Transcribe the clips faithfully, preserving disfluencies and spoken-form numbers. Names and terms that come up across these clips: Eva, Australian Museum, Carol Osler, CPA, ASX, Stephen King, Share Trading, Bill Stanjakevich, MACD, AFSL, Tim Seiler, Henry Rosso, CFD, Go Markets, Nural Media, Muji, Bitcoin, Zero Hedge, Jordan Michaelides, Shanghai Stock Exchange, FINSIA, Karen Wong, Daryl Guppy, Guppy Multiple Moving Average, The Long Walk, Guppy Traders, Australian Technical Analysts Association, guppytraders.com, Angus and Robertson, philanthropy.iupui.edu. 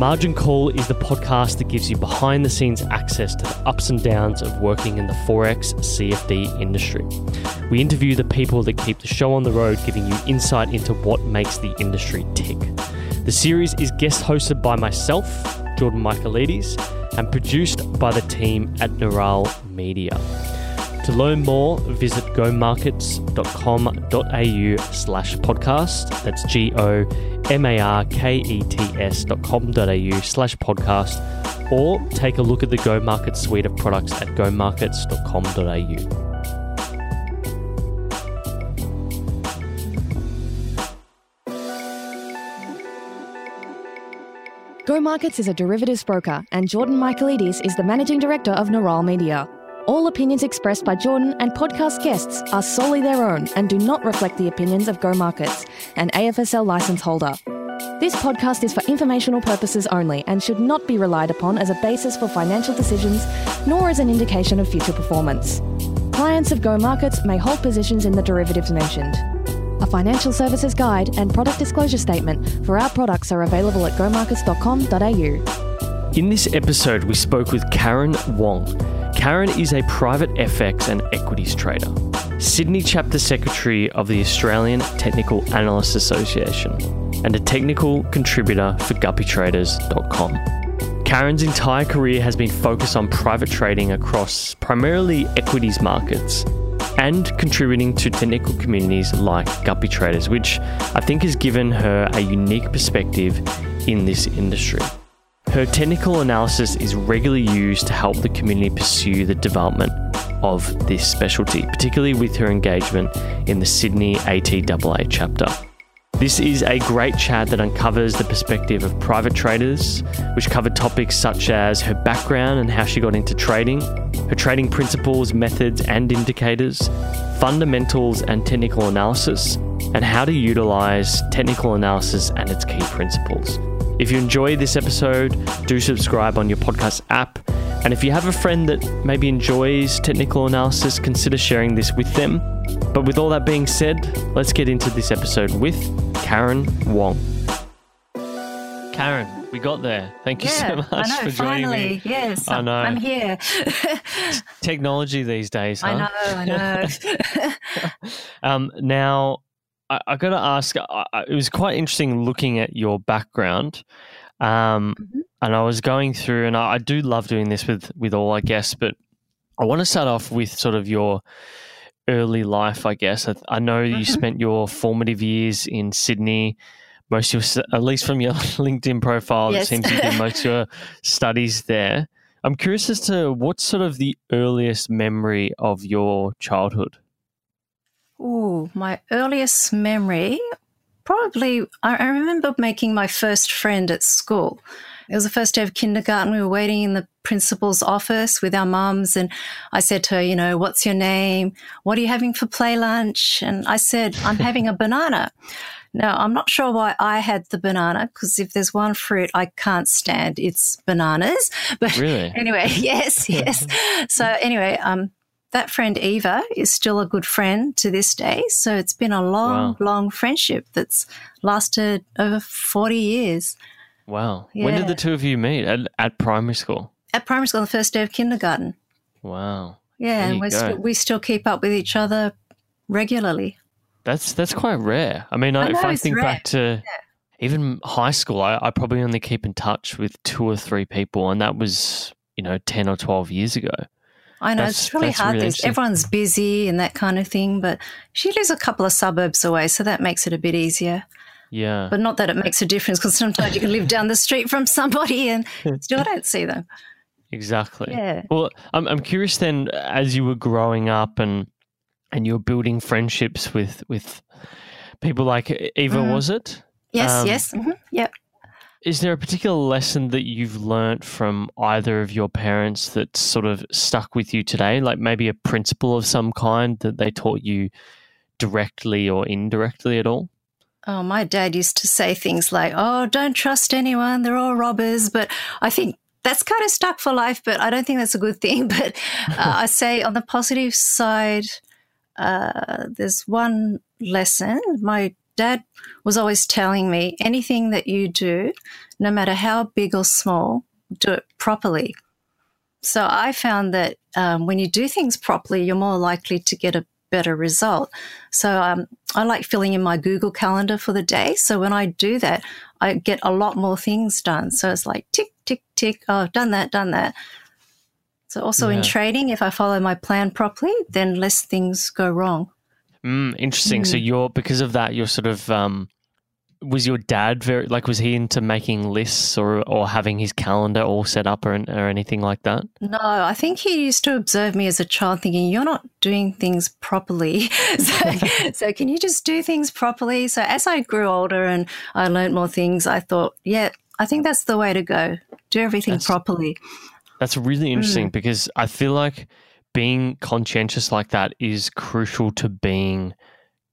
Margin Call is the podcast that gives you behind-the-scenes access to the ups and downs of working in the Forex C F D industry. We interview the people that keep the show on the road, giving you insight into what makes the industry tick. The series is guest hosted by myself, Jordan Michaelides, and produced by the team at Nural Media. To learn more, visit go markets dot com dot a u slash podcast. That's G O M A R K E T S dot com dot a u slash podcast, or take a look at the Go Markets suite of products at go markets dot com dot a u. Go Markets is a derivatives broker, and Jordan Michaelides is the managing director of Nural Media. All opinions expressed by Jordan and podcast guests are solely their own and do not reflect the opinions of Go Markets, an A F S L license holder. This podcast is for informational purposes only and should not be relied upon as a basis for financial decisions, nor as an indication of future performance. Clients of Go Markets may hold positions in the derivatives mentioned. A financial services guide and product disclosure statement for our products are available at go markets dot com dot a u. In this episode, we spoke with Karen Wong. Karen is a private F X and equities trader, Sydney Chapter Secretary of the Australian Technical Analysts Association, and a technical contributor for guppy traders dot com. Karen's entire career has been focused on private trading across primarily equities markets, and contributing to technical communities like Guppy Traders, which I think has given her a unique perspective in this industry. Her technical analysis is regularly used to help the community pursue the development of this specialty, particularly with her engagement in the Sydney A T A A chapter. This is a great chat that uncovers the perspective of private traders, which covered topics such as her background and how she got into trading, her trading principles, methods and indicators, fundamentals and technical analysis, and how to utilize technical analysis and its key principles. If you enjoy this episode, do subscribe on your podcast app. And if you have a friend that maybe enjoys technical analysis, consider sharing this with them. But with all that being said, let's get into this episode with Karen Wong. Karen, we got there. Thank you yeah, so much I know, for joining finally. me. Yes, I I'm, know. I'm here. Technology these days, huh? I know, I know. um, now, I, I got to ask, I, it was quite interesting looking at your background. Um, mm-hmm. And I was going through, and I, I do love doing this with, with all, I guess, but I want to start off with sort of your early life, I guess. I, I know you spent your formative years in Sydney. Most of your, at least from your LinkedIn profile, yes. It seems you did most of your studies there. I'm curious as to what's sort of the earliest memory of your childhood? Ooh, my earliest memory, probably I remember making my first friend at school. It was the first day of kindergarten. We were waiting in the principal's office with our mums, and I said to her, you know, what's your name? What are you having for play lunch? And I said, I'm having a banana. Now, I'm not sure why I had the banana, because if there's one fruit I can't stand, it's bananas. But really? Anyway, yes, yes. So anyway, um, that friend Eva is still a good friend to this day. So it's been a long, wow. long friendship that's lasted over forty years. Wow. Yeah. When did the two of you meet? At, at primary school? At primary school, on the first day of kindergarten. Wow. Yeah, there and we st- we still keep up with each other regularly. That's that's quite rare. I mean, I I, know, if I think rare. back to yeah. even high school, I, I probably only keep in touch with two or three people, and that was, you know, ten or twelve years ago. I know, that's, it's really hard. Really Everyone's busy and that kind of thing, but she lives a couple of suburbs away, so that makes it a bit easier. Yeah. But not that it makes a difference, because sometimes you can live down the street from somebody and still don't see them. Exactly. Yeah. Well, I'm I'm curious then, as you were growing up and and you were building friendships with, with people like Eva, mm. was it? Yes, um, yes. Mm-hmm. Yep. Is there a particular lesson that you've learnt from either of your parents that sort of stuck with you today? Like maybe a principle of some kind that they taught you directly or indirectly at all? Oh, my dad used to say things like, oh, don't trust anyone, they're all robbers. But I think that's kind of stuck for life, but I don't think that's a good thing. But uh, I say on the positive side, uh, there's one lesson. My Dad was always telling me, anything that you do, no matter how big or small, do it properly. So I found that um, when you do things properly, you're more likely to get a better result. So um, I like filling in my Google calendar for the day. So when I do that, I get a lot more things done. So it's like tick, tick, tick. Oh, I've done that, done that. So also yeah. in trading, if I follow my plan properly, then less things go wrong. Mm, interesting. Mm. So you're, because of that, you're sort of, um, was your dad very, like, was he into making lists or, or having his calendar all set up or, or anything like that? No, I think he used to observe me as a child thinking, you're not doing things properly. so, so can you just do things properly? So as I grew older and I learned more things, I thought, yeah, I think that's the way to go. Do everything that's- properly. That's really interesting mm. because I feel like being conscientious like that is crucial to being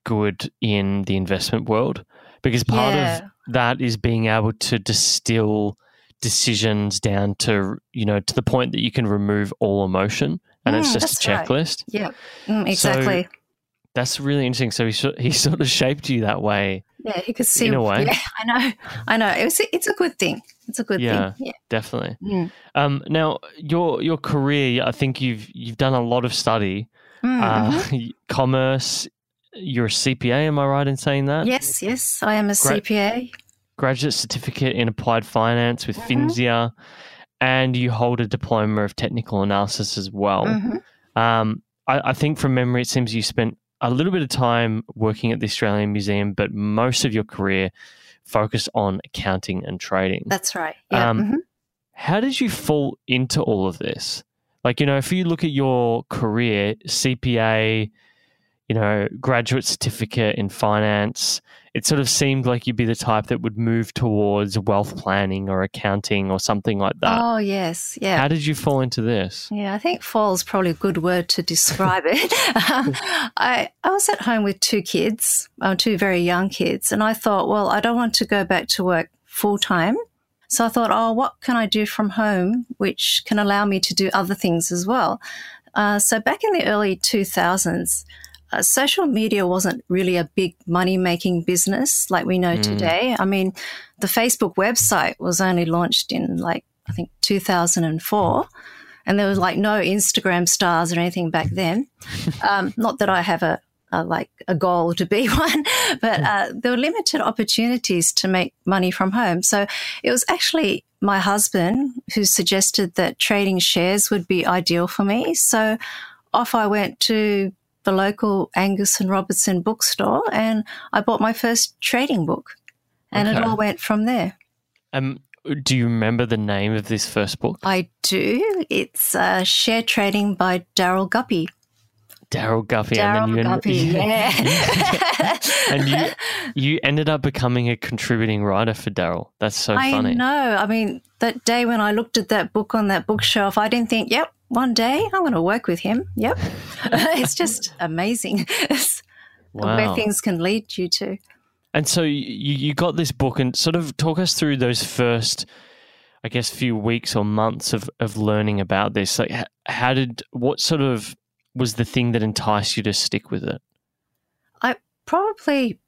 good in the investment world, because part yeah. of that is being able to distill decisions down to, you know, to the point that you can remove all emotion and mm, it's just a checklist. Right. Yeah, mm, exactly. So that's really interesting. So he, he sort of shaped you that way. Yeah, he could see. In a way. Yeah, I know. I know. It was, it's a good thing. It's a good yeah, thing. Yeah, definitely. Mm. Um, now, your your career, I think you've you've done a lot of study, mm, uh, mm-hmm. commerce. You're a C P A, am I right in saying that? Yes, yes, I am a Gra- C P A. Graduate certificate in applied finance with mm-hmm. FINSIA, and you hold a diploma of technical analysis as well. Mm-hmm. Um, I, I think from memory, it seems you spent a little bit of time working at the Australian Museum, but most of your career focused on accounting and trading. That's right. Yeah. Um, mm-hmm. How did you fall into all of this? Like, you know, if you look at your career, C P A, you know, graduate certificate in finance, it sort of seemed like you'd be the type that would move towards wealth planning or accounting or something like that. Oh, yes. Yeah. How did you fall into this? Yeah, I think fall is probably a good word to describe it. um, I, I was at home with two kids, uh, two very young kids, and I thought, well, I don't want to go back to work full time. So I thought, oh, what can I do from home which can allow me to do other things as well? Uh, so back in the early two thousands, Uh, social media wasn't really a big money-making business like we know mm. today. I mean, the Facebook website was only launched in like, I think, two thousand four, and there was like no Instagram stars or anything back then. Um, not that I have a, a like a goal to be one, but uh, there were limited opportunities to make money from home. So it was actually my husband who suggested that trading shares would be ideal for me. So off I went to the local Angus and Robertson bookstore, and I bought my first trading book, and okay. it all went from there. Um, do you remember the name of this first book? I do. It's uh, Share Trading by Daryl Guppy. Daryl Guppy. Daryl and then you Guppy, ended, yeah. and you, you ended up becoming a contributing writer for Daryl. That's so I funny. I know. I mean, that day when I looked at that book on that bookshelf, I didn't think, yep, one day I'm going to work with him. Yep. It's just amazing wow. where things can lead you to. And so you, you got this book, and sort of talk us through those first, I guess, few weeks or months of, of learning about this. Like, how did, what sort of was the thing that enticed you to stick with it? I probably,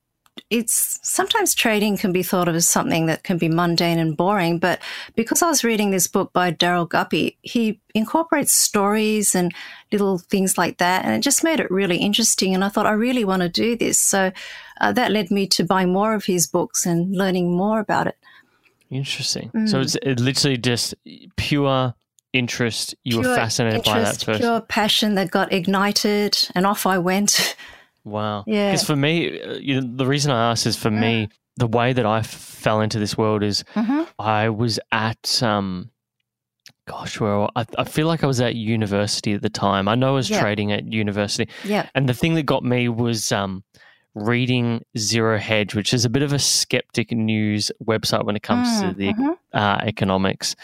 it's sometimes trading can be thought of as something that can be mundane and boring, but because I was reading this book by Daryl Guppy, he incorporates stories and little things like that, and it just made it really interesting, and I thought, I really want to do this. So uh, that led me to buy more of his books and learning more about it. Interesting. Mm. So it's it literally just pure interest. You pure were fascinated interest, by that first. Pure passion that got ignited, and off I went. Wow. Yeah. Because for me, you know, the reason I asked is for mm. me, the way that I f- fell into this world is mm-hmm. I was at, um, gosh, well, I, I feel like I was at university at the time. I know I was yeah. trading at university. Yeah. And the thing that got me was um, reading Zero Hedge, which is a bit of a skeptic news website when it comes mm. to the mm-hmm. uh, economics.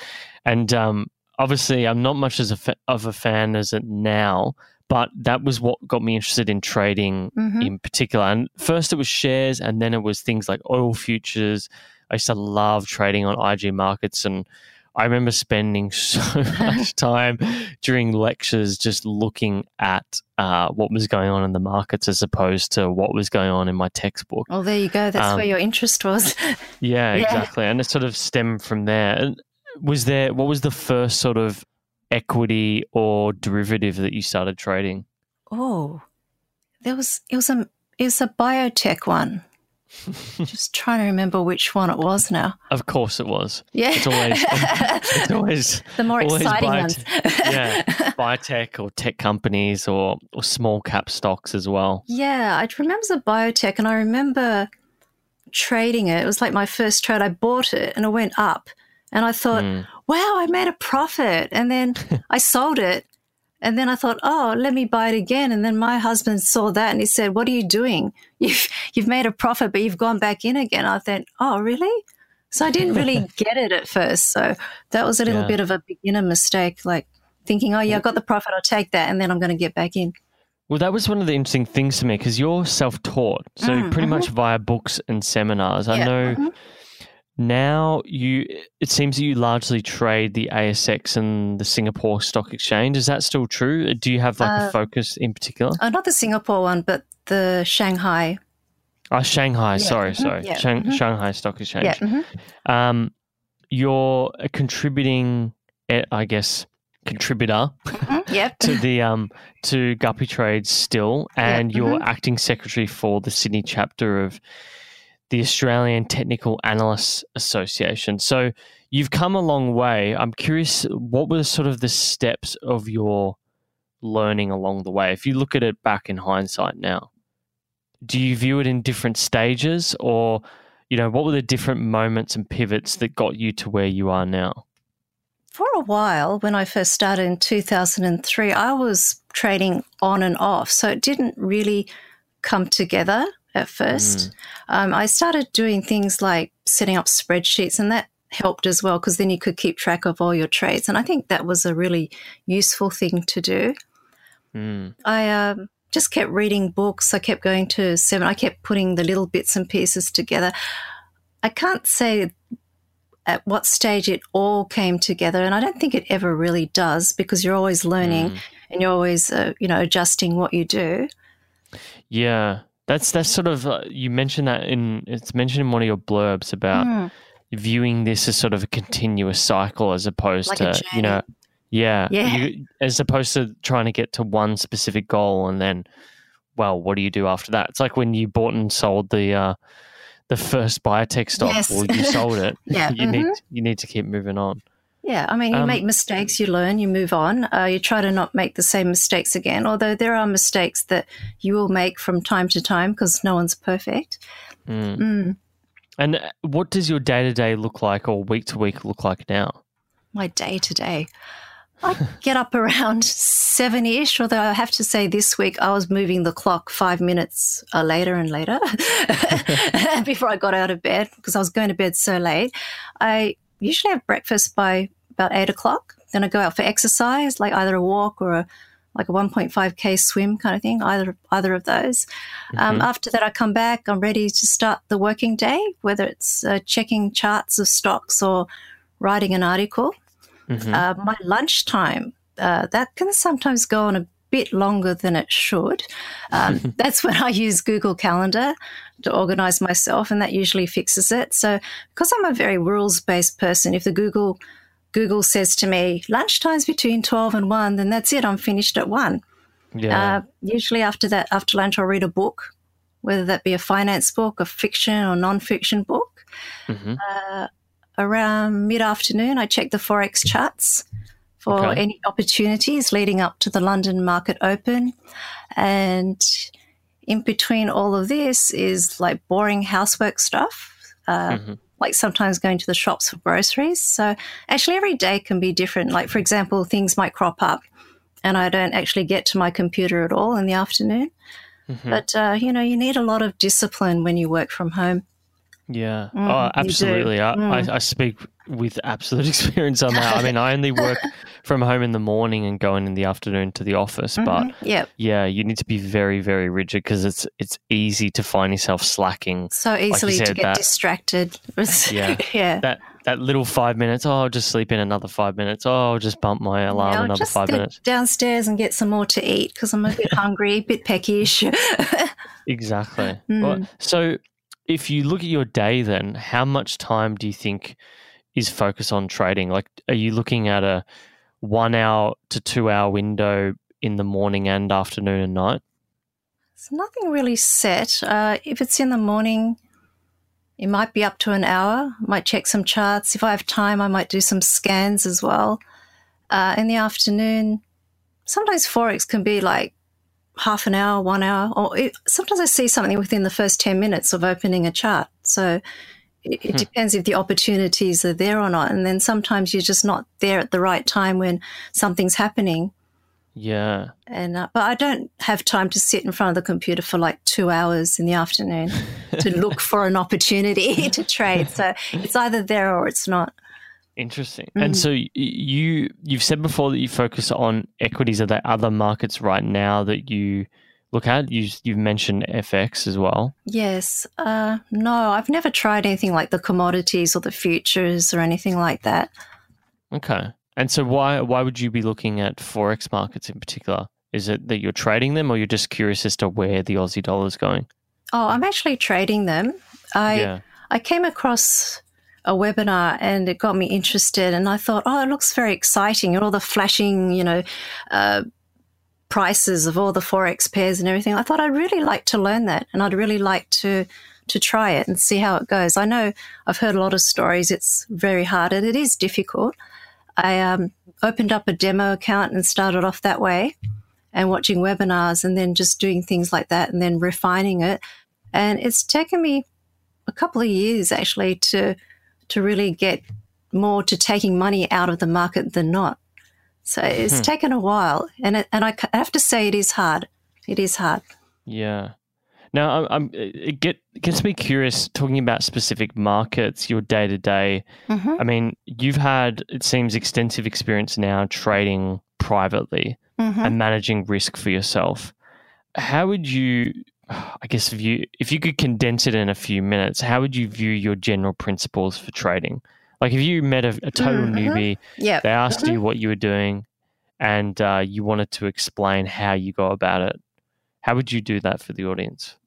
And um, obviously I'm not much as a fa- of a fan as it now, but that was what got me interested in trading mm-hmm. in particular. And first it was shares, and then it was things like oil futures. I used to love trading on I G Markets, and I remember spending so much time during lectures just looking at uh, what was going on in the markets as opposed to what was going on in my textbook. Oh, there you go. That's um, where your interest was. yeah, yeah, exactly. And it sort of stemmed from there. And was there, what was the first sort of equity or derivative that you started trading? Oh, there was, it was a, it was a biotech one. Just trying to remember which one it was now. Of course it was. Yeah. It's always, it's always the more always exciting biotech, ones. yeah. Biotech or tech companies or, or small cap stocks as well. Yeah. I remember the biotech and I remember trading it. It was like my first trade. I bought it and it went up and I thought, mm. wow, I made a profit. And then I sold it. And then I thought, oh, let me buy it again. And then my husband saw that and he said, what are you doing? You've, you've made a profit, but you've gone back in again. I thought, oh, really? So I didn't really get it at first. So that was a little yeah. bit of a beginner mistake, like thinking, oh, yeah, I got the profit. I'll take that and then I'm going to get back in. Well, that was one of the interesting things to me because you're self-taught, so mm, pretty mm-hmm. much via books and seminars. I yeah. know mm-hmm. now you, it seems that you largely trade the A S X and the Singapore Stock Exchange. Is that still true? Do you have like uh, a focus in particular? Oh, not the Singapore one, but the Shanghai. Oh, Shanghai. Yeah. Sorry, mm-hmm. sorry. Yeah. Shang- mm-hmm. Shanghai Stock Exchange. Yeah. Mm-hmm. Um, you're a contributing, I guess, contributor mm-hmm. yep. to the um to Guppy Trades still, and yep. you're mm-hmm. acting secretary for the Sydney chapter of the Australian Technical Analysts Association. So you've come a long way. I'm curious, what were sort of the steps of your learning along the way? If you look at it back in hindsight now, do you view it in different stages or, you know, what were the different moments and pivots that got you to where you are now? For a while, when I first started in two thousand three, I was trading on and off. So it didn't really come together. At first, mm. um, I started doing things like setting up spreadsheets, and that helped as well because then you could keep track of all your trades. And I think that was a really useful thing to do. Mm. I um, just kept reading books. I kept going to seminars. I kept putting the little bits and pieces together. I can't say at what stage it all came together, and I don't think it ever really does because you're always learning mm. and you're always, uh, you know, adjusting what you do. Yeah. That's that's sort of uh, you mentioned that in it's mentioned in one of your blurbs about mm. viewing this as sort of a continuous cycle as opposed like to you know yeah, yeah. You, as opposed to trying to get to one specific goal and then well what do you do after that? It's like when you bought and sold the uh, the first biotech stock yes. or you sold it. yeah. you mm-hmm. need you need to keep moving on. Yeah, I mean, you um, make mistakes, you learn, you move on. Uh, you try to not make the same mistakes again, although there are mistakes that you will make from time to time because no one's perfect. Mm. Mm. And what does your day-to-day look like or week-to-week look like now? My day-to-day? I get up around seven-ish, although I have to say this week I was moving the clock five minutes later and later before I got out of bed because I was going to bed so late. I usually have breakfast by about eight o'clock. Then I go out for exercise, like either a walk or a, like a one point five K swim kind of thing, either either of those. Mm-hmm. Um, after that, I come back. I'm ready to start the working day, whether it's uh, checking charts of stocks or writing an article. Mm-hmm. Uh, my lunchtime, uh, that can sometimes go on a bit longer than it should. Um, that's when I use Google Calendar to organise myself, and that usually fixes it. So because I'm a very rules-based person, if the Google Google says to me, lunchtime's between twelve and one, then that's it, I'm finished at one. Yeah. Uh, usually after that, after lunch, I'll read a book, whether that be a finance book, a fiction or non-fiction book. Mm-hmm. Uh, around mid-afternoon, I check the Forex charts for okay. any opportunities leading up to the London market open. And in between all of this is like boring housework stuff, uh, mm-hmm. like sometimes going to the shops for groceries. So actually every day can be different. Like, for example, things might crop up and I don't actually get to my computer at all in the afternoon. Mm-hmm. But, uh, you know, you need a lot of discipline when you work from home. Yeah, mm, oh, absolutely. I, mm. I, I speak with absolute experience on that. I mean, I only work from home in the morning and go in in the afternoon to the office. Mm-hmm. But yep. yeah, you need to be very, very rigid because it's it's easy to find yourself slacking. So easily like said, to get that, distracted. Yeah. yeah. That that little five minutes, oh, I'll just sleep in another five minutes. Oh, I'll just bump my alarm yeah, I'll another just five go minutes. Downstairs and get some more to eat because I'm a bit hungry, a bit peckish. Exactly. Mm. Well, so if you look at your day then, how much time do you think is focus on trading? Like, are you looking at a one hour to two hour window in the morning and afternoon and night? It's nothing really set. Uh, if it's in the morning, it might be up to an hour. I might check some charts. If I have time, I might do some scans as well. Uh, in the afternoon, sometimes Forex can be like half an hour, one hour. Or it, sometimes I see something within the first ten minutes of opening a chart. So it depends if the opportunities are there or not. And then sometimes you're just not there at the right time when something's happening. Yeah. And uh, but I don't have time to sit in front of the computer for like two hours in the afternoon to look for an opportunity to trade. So it's either there or it's not. Interesting. Mm. And so you, you've said before that you focus on equities. Are there other markets right now that you look at? You, you've mentioned F X as well. Yes. Uh, no, I've never tried anything like the commodities or the futures or anything like that. Okay. And so why why would you be looking at Forex markets in particular? Is it that you're trading them or you're just curious as to where the Aussie dollar is going? Oh, I'm actually trading them. I yeah. I came across a webinar and it got me interested and I thought, oh, it looks very exciting. And all the flashing, you know, uh, prices of all the Forex pairs and everything. I thought I'd really like to learn that and I'd really like to to try it and see how it goes. I know I've heard a lot of stories. It's very hard and it is difficult. I um, opened up a demo account and started off that way and watching webinars and then just doing things like that and then refining it. And it's taken me a couple of years actually to to really get more to taking money out of the market than not. So it's hmm. taken a while, and it, and I have to say it is hard. It is hard. Yeah. Now, I'm, it, get, it gets me curious talking about specific markets, your day-to-day. Mm-hmm. I mean, you've had, it seems, extensive experience now trading privately mm-hmm. and managing risk for yourself. How would you, I guess, if you, if you could condense it in a few minutes, how would you view your general principles for trading? Like if you met a, a total mm-hmm. newbie, yep. they asked mm-hmm. you what you were doing and uh, you wanted to explain how you go about it, how would you do that for the audience?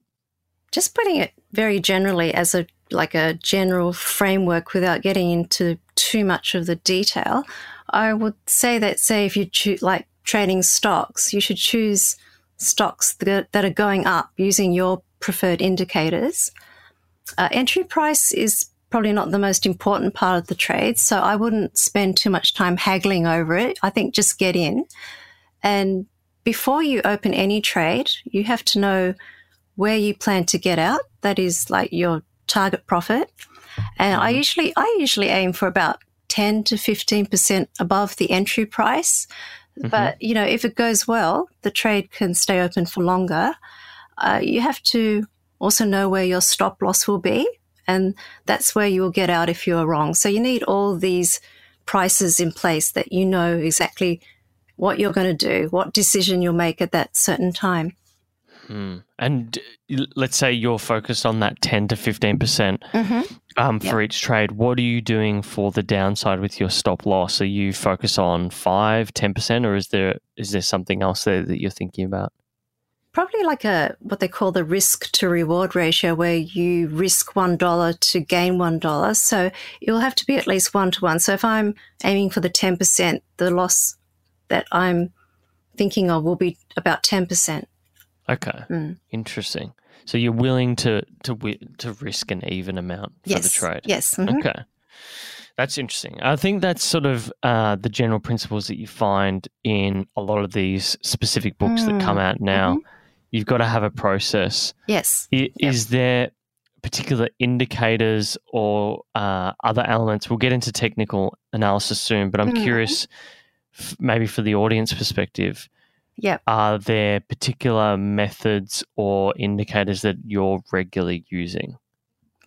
Just putting it very generally as a like a general framework without getting into too much of the detail, I would say that, say, if you choose like trading stocks, you should choose stocks that, that are going up using your preferred indicators. Uh, entry price is probably not the most important part of the trade, so I wouldn't spend too much time haggling over it. I think just get in. And before you open any trade, you have to know where you plan to get out. That is like your target profit. And I usually I usually aim for about ten to fifteen percent above the entry price. Mm-hmm. But, you know, if it goes well, the trade can stay open for longer. Uh, you have to also know where your stop loss will be. And that's where you will get out if you're wrong. So you need all these prices in place that you know exactly what you're going to do, what decision you'll make at that certain time. Hmm. And let's say you're focused on that ten to fifteen percent mm-hmm. um, for yep. each trade. What are you doing for the downside with your stop loss? Are you focused on five, ten percent or is there is there something else there that you're thinking about? Probably like a what they call the risk to reward ratio where you risk one dollar to gain one dollar. So you'll have to be at least one to one. So if I'm aiming for the ten percent, the loss that I'm thinking of will be about ten percent. Okay. Mm. Interesting. So you're willing to to to risk an even amount for yes. the trade. Yes. Mm-hmm. Okay. That's interesting. I think that's sort of uh, the general principles that you find in a lot of these specific books mm. that come out now. Mm-hmm. You've got to have a process. Yes. Is yep. there particular indicators or uh, other elements? We'll get into technical analysis soon, but I'm mm. curious, f- maybe for the audience perspective, yep. are there particular methods or indicators that you're regularly using?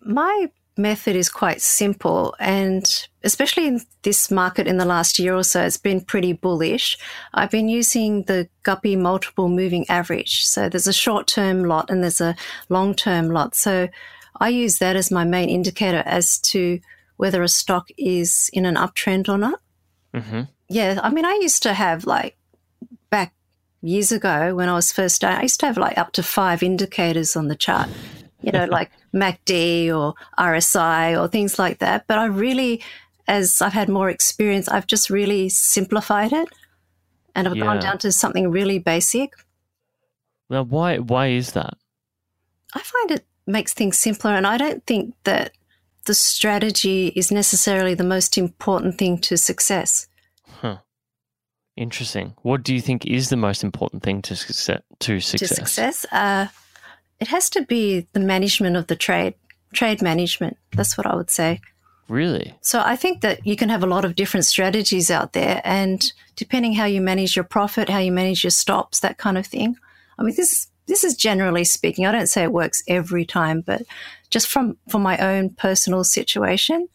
My method is quite simple, and especially in this market in the last year or so, it's been pretty bullish. I've been using the Guppy Multiple Moving Average. So there's a short-term lot and there's a long-term lot. So I use that as my main indicator as to whether a stock is in an uptrend or not. Mm-hmm. Yeah, I mean, I used to have like back years ago when I was first starting, I used to have like up to five indicators on the chart. You know, like M A C D or R S I or things like that. But I really, as I've had more experience, I've just really simplified it and I've yeah. gone down to something really basic. Now, why, why is that? I find it makes things simpler, and I don't think that the strategy is necessarily the most important thing to success. Huh. Interesting. What do you think is the most important thing to success? To success? To success? Uh, It has to be the management of the trade, trade management. That's what I would say. Really? So I think that you can have a lot of different strategies out there, and depending how you manage your profit, how you manage your stops, that kind of thing. I mean, this, this is generally speaking. I don't say it works every time, but just from, from my own personal situation.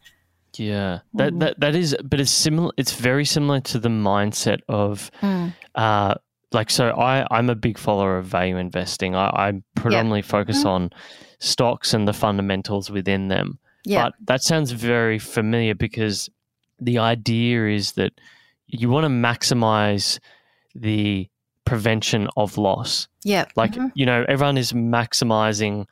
Yeah, that, mm. that that is, but it's similar. It's very similar to the mindset of mm. uh Like, so I, I'm a big follower of value investing. I, I predominantly yep. focus mm-hmm. on stocks and the fundamentals within them. Yep. But that sounds very familiar, because the idea is that you want to maximize the prevention of loss. Yeah. Like, mm-hmm. you know, everyone is maximizing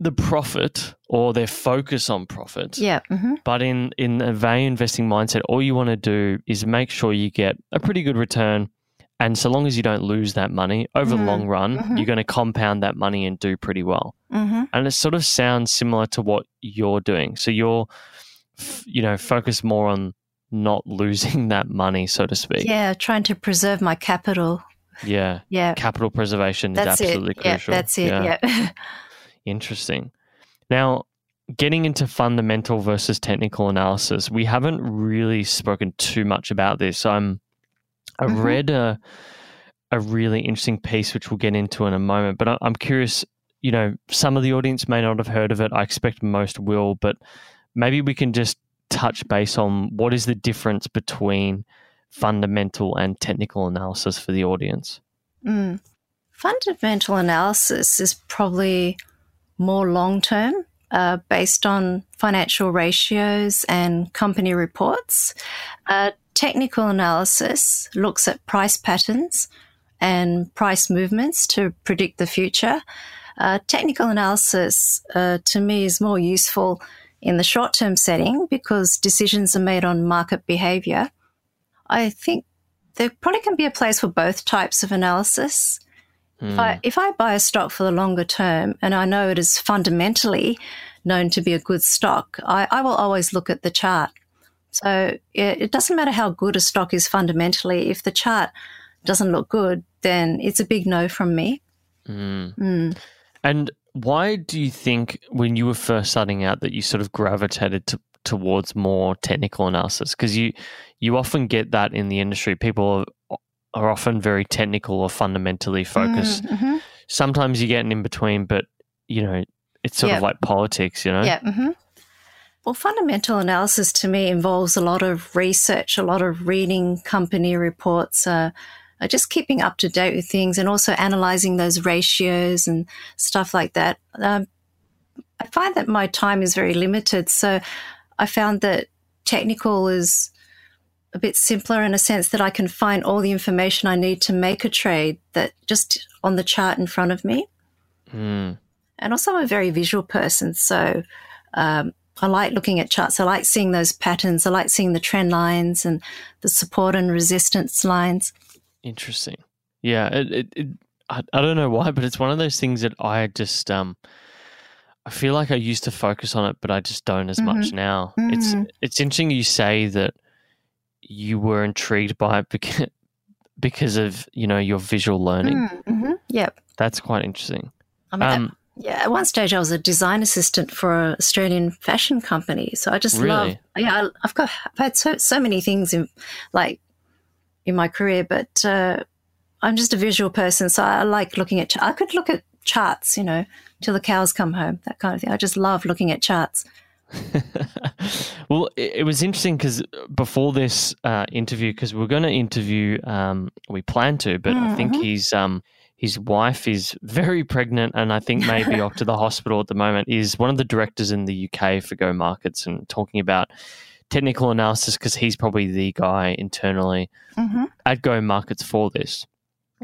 the profit or their focus on profit. Yeah. Mm-hmm. But in, in a value investing mindset, all you want to do is make sure you get a pretty good return. And so long as you don't lose that money, over mm-hmm. the long run, mm-hmm. you're going to compound that money and do pretty well. Mm-hmm. And it sort of sounds similar to what you're doing. So you're, you know, focused more on not losing that money, so to speak. Yeah, trying to preserve my capital. Yeah. Yeah. Capital preservation that's is absolutely it. Crucial. Yeah, that's it. Yeah. yeah. Interesting. Now, getting into fundamental versus technical analysis, we haven't really spoken too much about this. I'm I read a, a really interesting piece, which we'll get into in a moment, but I, I'm curious, you know, some of the audience may not have heard of it. I expect most will, but maybe we can just touch base on what is the difference between fundamental and technical analysis for the audience. Mm. Fundamental analysis is probably more long-term, uh, based on financial ratios and company reports. Uh Technical analysis looks at price patterns and price movements to predict the future. Uh, technical analysis, uh, to me, is more useful in the short-term setting because decisions are made on market behavior. I think there probably can be a place for both types of analysis. Mm. If I, if I buy a stock for the longer term and I know it is fundamentally known to be a good stock, I, I will always look at the chart. So it doesn't matter how good a stock is fundamentally. If the chart doesn't look good, then it's a big no from me. Mm. Mm. And why do you think when you were first starting out that you sort of gravitated to, towards more technical analysis? Because you, you often get that in the industry. People are, are often very technical or fundamentally focused. Mm-hmm. Sometimes you get an in-between, but, you know, it's sort yep. of like politics, you know? Yeah, mm-hmm. Well, fundamental analysis to me involves a lot of research, a lot of reading company reports, uh, just keeping up to date with things and also analysing those ratios and stuff like that. Um, I find that my time is very limited, so I found that technical is a bit simpler in a sense that I can find all the information I need to make a trade that just on the chart in front of me. Mm. And also I'm a very visual person, so um, I like looking at charts. I like seeing those patterns. I like seeing the trend lines and the support and resistance lines. Interesting. Yeah. It, it, it, I, I don't know why, but it's one of those things that I just, um, I feel like I used to focus on it, but I just don't as mm-hmm. much now. Mm-hmm. It's it's interesting you say that you were intrigued by it because, because of, you know, your visual learning. Mm-hmm. Yep. That's quite interesting. I mean, um, that- Yeah, at one stage I was a design assistant for an Australian fashion company. So I just really? love, yeah, I've got, I've had so, so many things in, like, in my career, but uh, I'm just a visual person. So I like looking at, I could look at charts, you know, till the cows come home, that kind of thing. I just love looking at charts. Well, it, it was interesting because before this uh, interview, because we we're going to interview, um, we plan to, but mm-hmm. I think he's um, his wife is very pregnant, and I think maybe off to the hospital at the moment. Is one of the directors in the U K for Go Markets, and talking about technical analysis because he's probably the guy internally mm-hmm. at Go Markets for this.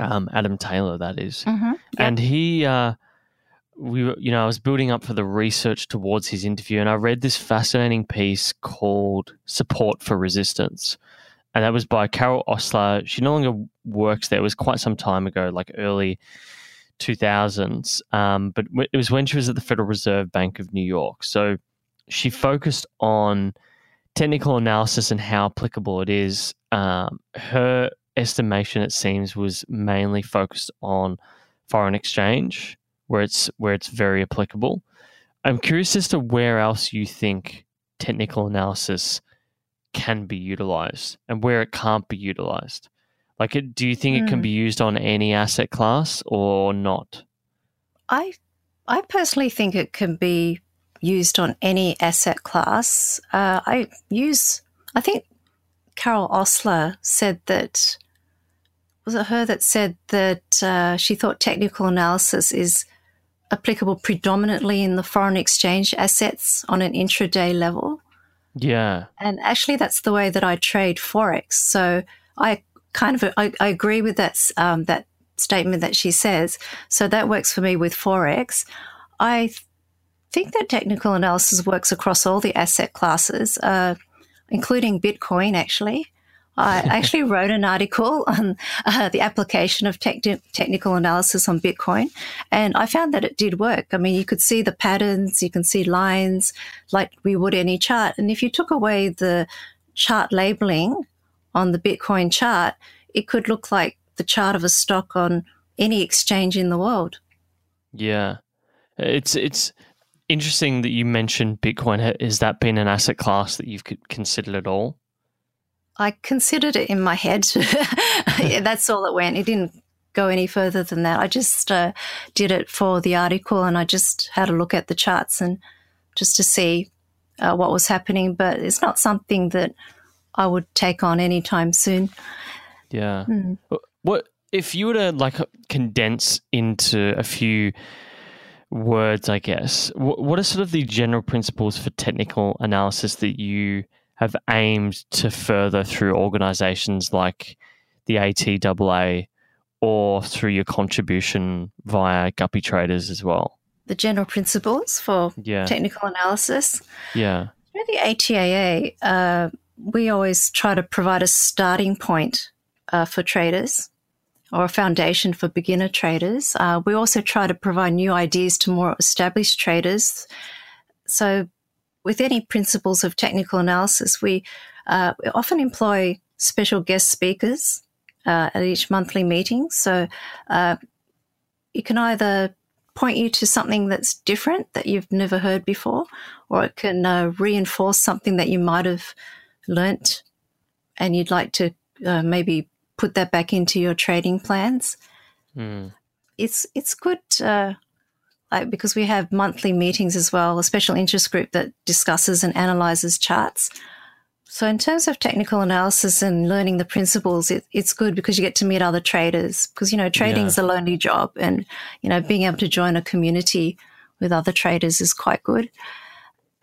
Um, Adam Taylor, that is, mm-hmm. yep. and he. Uh, We, were, you know, I was building up for the research towards his interview, and I read this fascinating piece called "Support for Resistance," and that was by Carol Osler. She no longer works there; it was quite some time ago, like early two thousands. Um, but it was when she was at the Federal Reserve Bank of New York. So she focused on technical analysis and how applicable it is. Um, her estimation, it seems, was mainly focused on foreign exchange, where it's where it's very applicable. I'm curious as to where else you think technical analysis can be utilized and where it can't be utilized. Like, it, do you think mm. it can be used on any asset class or not? I I personally think it can be used on any asset class. Uh, I use, I think Carol Osler said that, was it her that said that uh, she thought technical analysis is applicable predominantly in the foreign exchange assets on an intraday level. Yeah. And actually that's the way that I trade Forex. So I kind of, I, I agree with that, um, that statement that she says. So that works for me with Forex. I th- think that technical analysis works across all the asset classes, uh, including Bitcoin actually. I actually wrote an article on uh, the application of tech- technical analysis on Bitcoin, and I found that it did work. I mean, you could see the patterns, you can see lines like we would any chart. And if you took away the chart labeling on the Bitcoin chart, it could look like the chart of a stock on any exchange in the world. Yeah. It's it's interesting that you mentioned Bitcoin. Has that been an asset class that you've considered at all? I considered it in my head. Yeah, that's all it went. It didn't go any further than that. I just uh, did it for the article, and I just had a look at the charts and just to see uh, what was happening. But it's not something that I would take on anytime soon. Yeah. Mm. What if you were to like condense into a few words, I guess, what are sort of the general principles for technical analysis that you have aimed to further through organisations like the A T A A or through your contribution via Guppy Traders as well? The general principles for yeah. technical analysis? Yeah. Through the A T A A, uh, we always try to provide a starting point uh, for traders or a foundation for beginner traders. Uh, we also try to provide new ideas to more established traders. So with any principles of technical analysis, we, uh, we often employ special guest speakers uh, at each monthly meeting. So uh, it can either point you to something that's different that you've never heard before, or it can uh, reinforce something that you might have learnt and you'd like to uh, maybe put that back into your trading plans. Mm. It's it's good. Uh, Like because we have monthly meetings as well, a special interest group that discusses and analyses charts. So in terms of technical analysis and learning the principles, it, it's good because you get to meet other traders, because, you know, trading is yeah. a lonely job, and, you know, being able to join a community with other traders is quite good.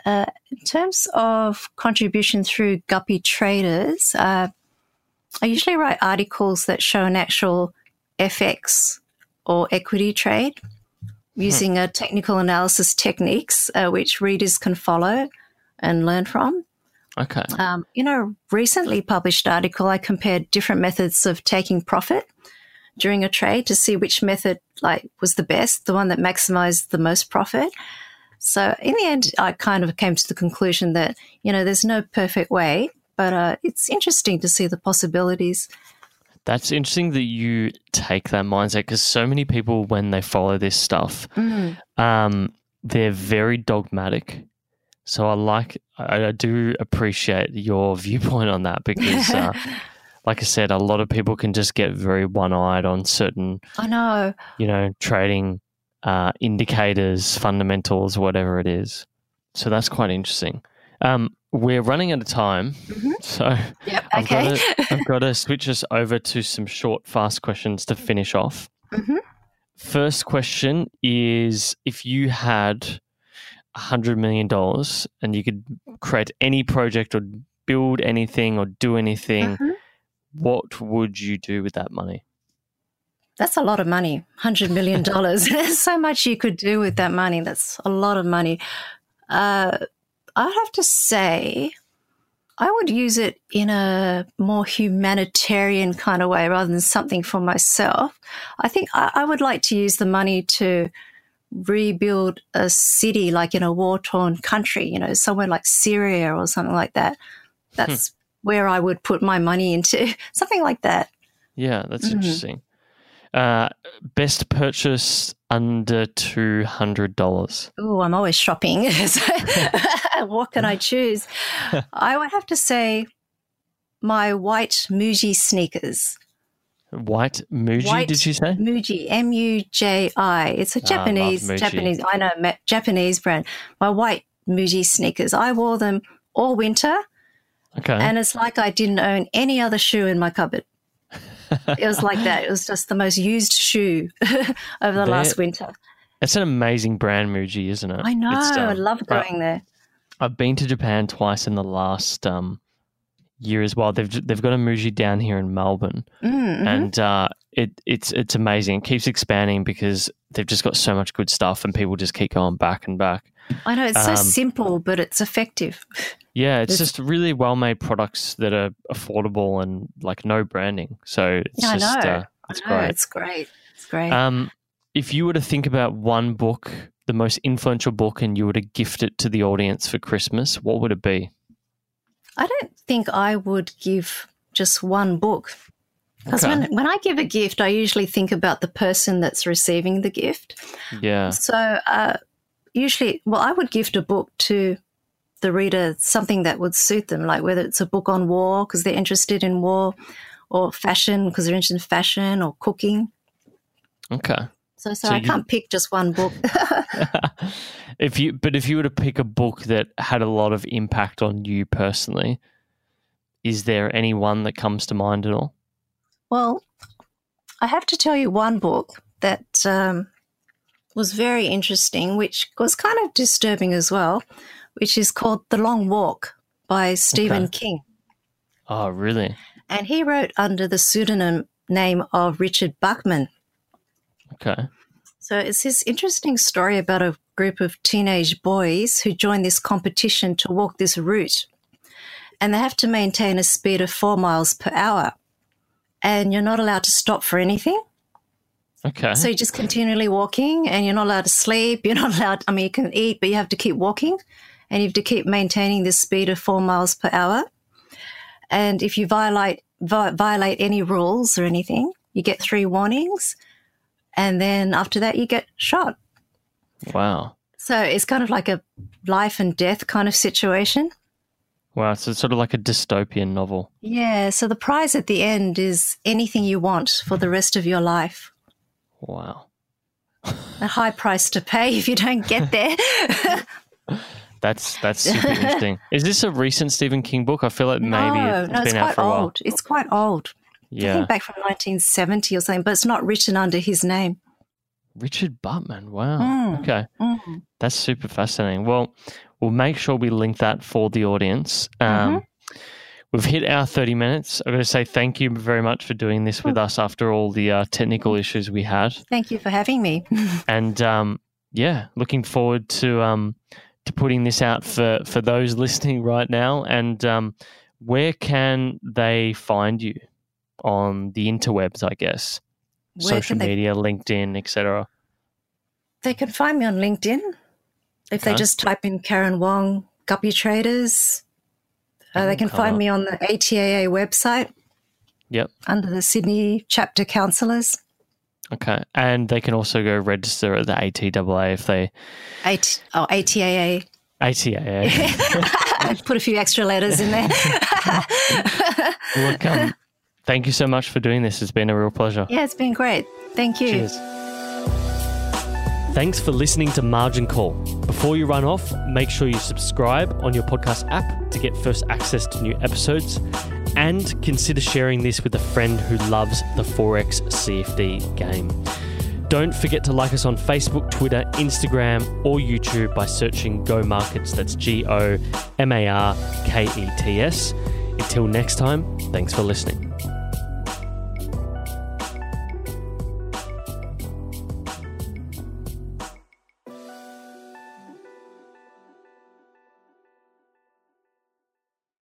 Uh, in terms of contribution through Guppy Traders, uh, I usually write articles that show an actual F X or equity trade using a technical analysis techniques uh, which readers can follow and learn from. Okay. Um, in a recently published article, I compared different methods of taking profit during a trade to see which method like was the best, the one that maximized the most profit. So in the end, I kind of came to the conclusion that, you know, there's no perfect way, but uh, it's interesting to see the possibilities. That's interesting that you take that mindset, because so many people, when they follow this stuff, mm. um, they're very dogmatic. So I like, I, I do appreciate your viewpoint on that, because, uh, like I said, a lot of people can just get very one-eyed on certain, I know, you know, trading uh, indicators, fundamentals, whatever it is. So that's quite interesting. Um, we're running out of time, mm-hmm. so yep, I've, okay. got to, I've got to switch us over to some short, fast questions to finish off. Mm-hmm. First question is, if you had one hundred million dollars and you could create any project or build anything or do anything, mm-hmm. what would you do with that money? That's a lot of money, one hundred million dollars. There's so much you could do with that money. That's a lot of money. Uh, I'd have to say I would use it in a more humanitarian kind of way rather than something for myself. I think I, I would like to use the money to rebuild a city like in a war-torn country, you know, somewhere like Syria or something like that. That's hmm. where I would put my money into, something like that. Yeah, that's mm. interesting. Uh, best purchase under two hundred dollars. Oh, I'm always shopping. What can I choose? I would have to say my white Muji sneakers. White Muji, white did you say? Muji, M U J I. It's a Japanese, ah, Japanese, I know, Japanese brand. My white Muji sneakers. I wore them all winter. Okay. And it's like I didn't own any other shoe in my cupboard. It was like that. It was just the most used shoe over the They're, last winter. It's an amazing brand, Muji, isn't it? I know. Um, I love going I, there. I've been to Japan twice in the last um, year as well. They've they've got a Muji down here in Melbourne, mm-hmm. and uh, it it's it's amazing. It keeps expanding because they've just got so much good stuff, and people just keep going back and back. I know, it's um, so simple, but it's effective. Yeah, it's, it's just really well-made products that are affordable and like no branding. So it's yeah, just I know. Uh, it's I know. great. It's great. It's great. Um, if you were to think about one book, the most influential book, and you were to gift it to the audience for Christmas, what would it be? I don't think I would give just one book. Because okay. when, when I give a gift, I usually think about the person that's receiving the gift. Yeah. So uh, usually, well, I would gift a book to the reader, something that would suit them, like whether it's a book on war because they're interested in war, or fashion because they're interested in fashion, or cooking. Okay. So, so, so I you... can't pick just one book. if you, but if you were to pick a book that had a lot of impact on you personally, is there any one that comes to mind at all? Well, I have to tell you one book that um, was very interesting, which was kind of disturbing as well, which is called The Long Walk by Stephen okay. King. Oh, really? And he wrote under the pseudonym name of Richard Bachman. Okay. So it's this interesting story about a group of teenage boys who join this competition to walk this route, and they have to maintain a speed of four miles per hour, and you're not allowed to stop for anything. Okay. So you're just continually walking, and you're not allowed to sleep. You're not allowed, I mean, you can eat, but you have to keep walking. And you have to keep maintaining this speed of four miles per hour. And if you violate vi- violate any rules or anything, you get three warnings. And then after that, you get shot. Wow. So it's kind of like a life and death kind of situation. Wow. So it's sort of like a dystopian novel. Yeah. So the prize at the end is anything you want for the rest of your life. Wow. A high price to pay if you don't get there. That's that's super interesting. Is this a recent Stephen King book? I feel like maybe no, it's no, been it's out for a while. Old. It's quite old. Yeah. I think back from nineteen seventy or something, but it's not written under his name. Richard Bachman, wow. Mm. Okay. Mm. That's super fascinating. Well, we'll make sure we link that for the audience. Um, mm-hmm. We've hit our thirty minutes. I'm going to say thank you very much for doing this with mm. us after all the uh, technical issues we had. Thank you for having me. And, um, yeah, looking forward to... Um, to putting this out for, for those listening right now. And um, where can they find you on the interwebs, I guess? Where Social they, media, LinkedIn, et cetera. They can find me on LinkedIn. If okay. they just type in Karen Wong, Guppy Traders, uh, they can oh. find me on the A T A A website. Yep. Under the Sydney Chapter Councillors. Okay, and they can also go register at the A T A A if they... Eight, oh, A T A A. A T A A. Put a few extra letters in there. Look, um, thank you so much for doing this. It's been a real pleasure. Yeah, it's been great. Thank you. Cheers. Thanks for listening to Margin Call. Before you run off, make sure you subscribe on your podcast app to get first access to new episodes, and consider sharing this with a friend who loves the Forex C F D game. Don't forget to like us on Facebook, Twitter, Instagram, or YouTube by searching Go Markets. That's G O M A R K E T S. Until next time, thanks for listening.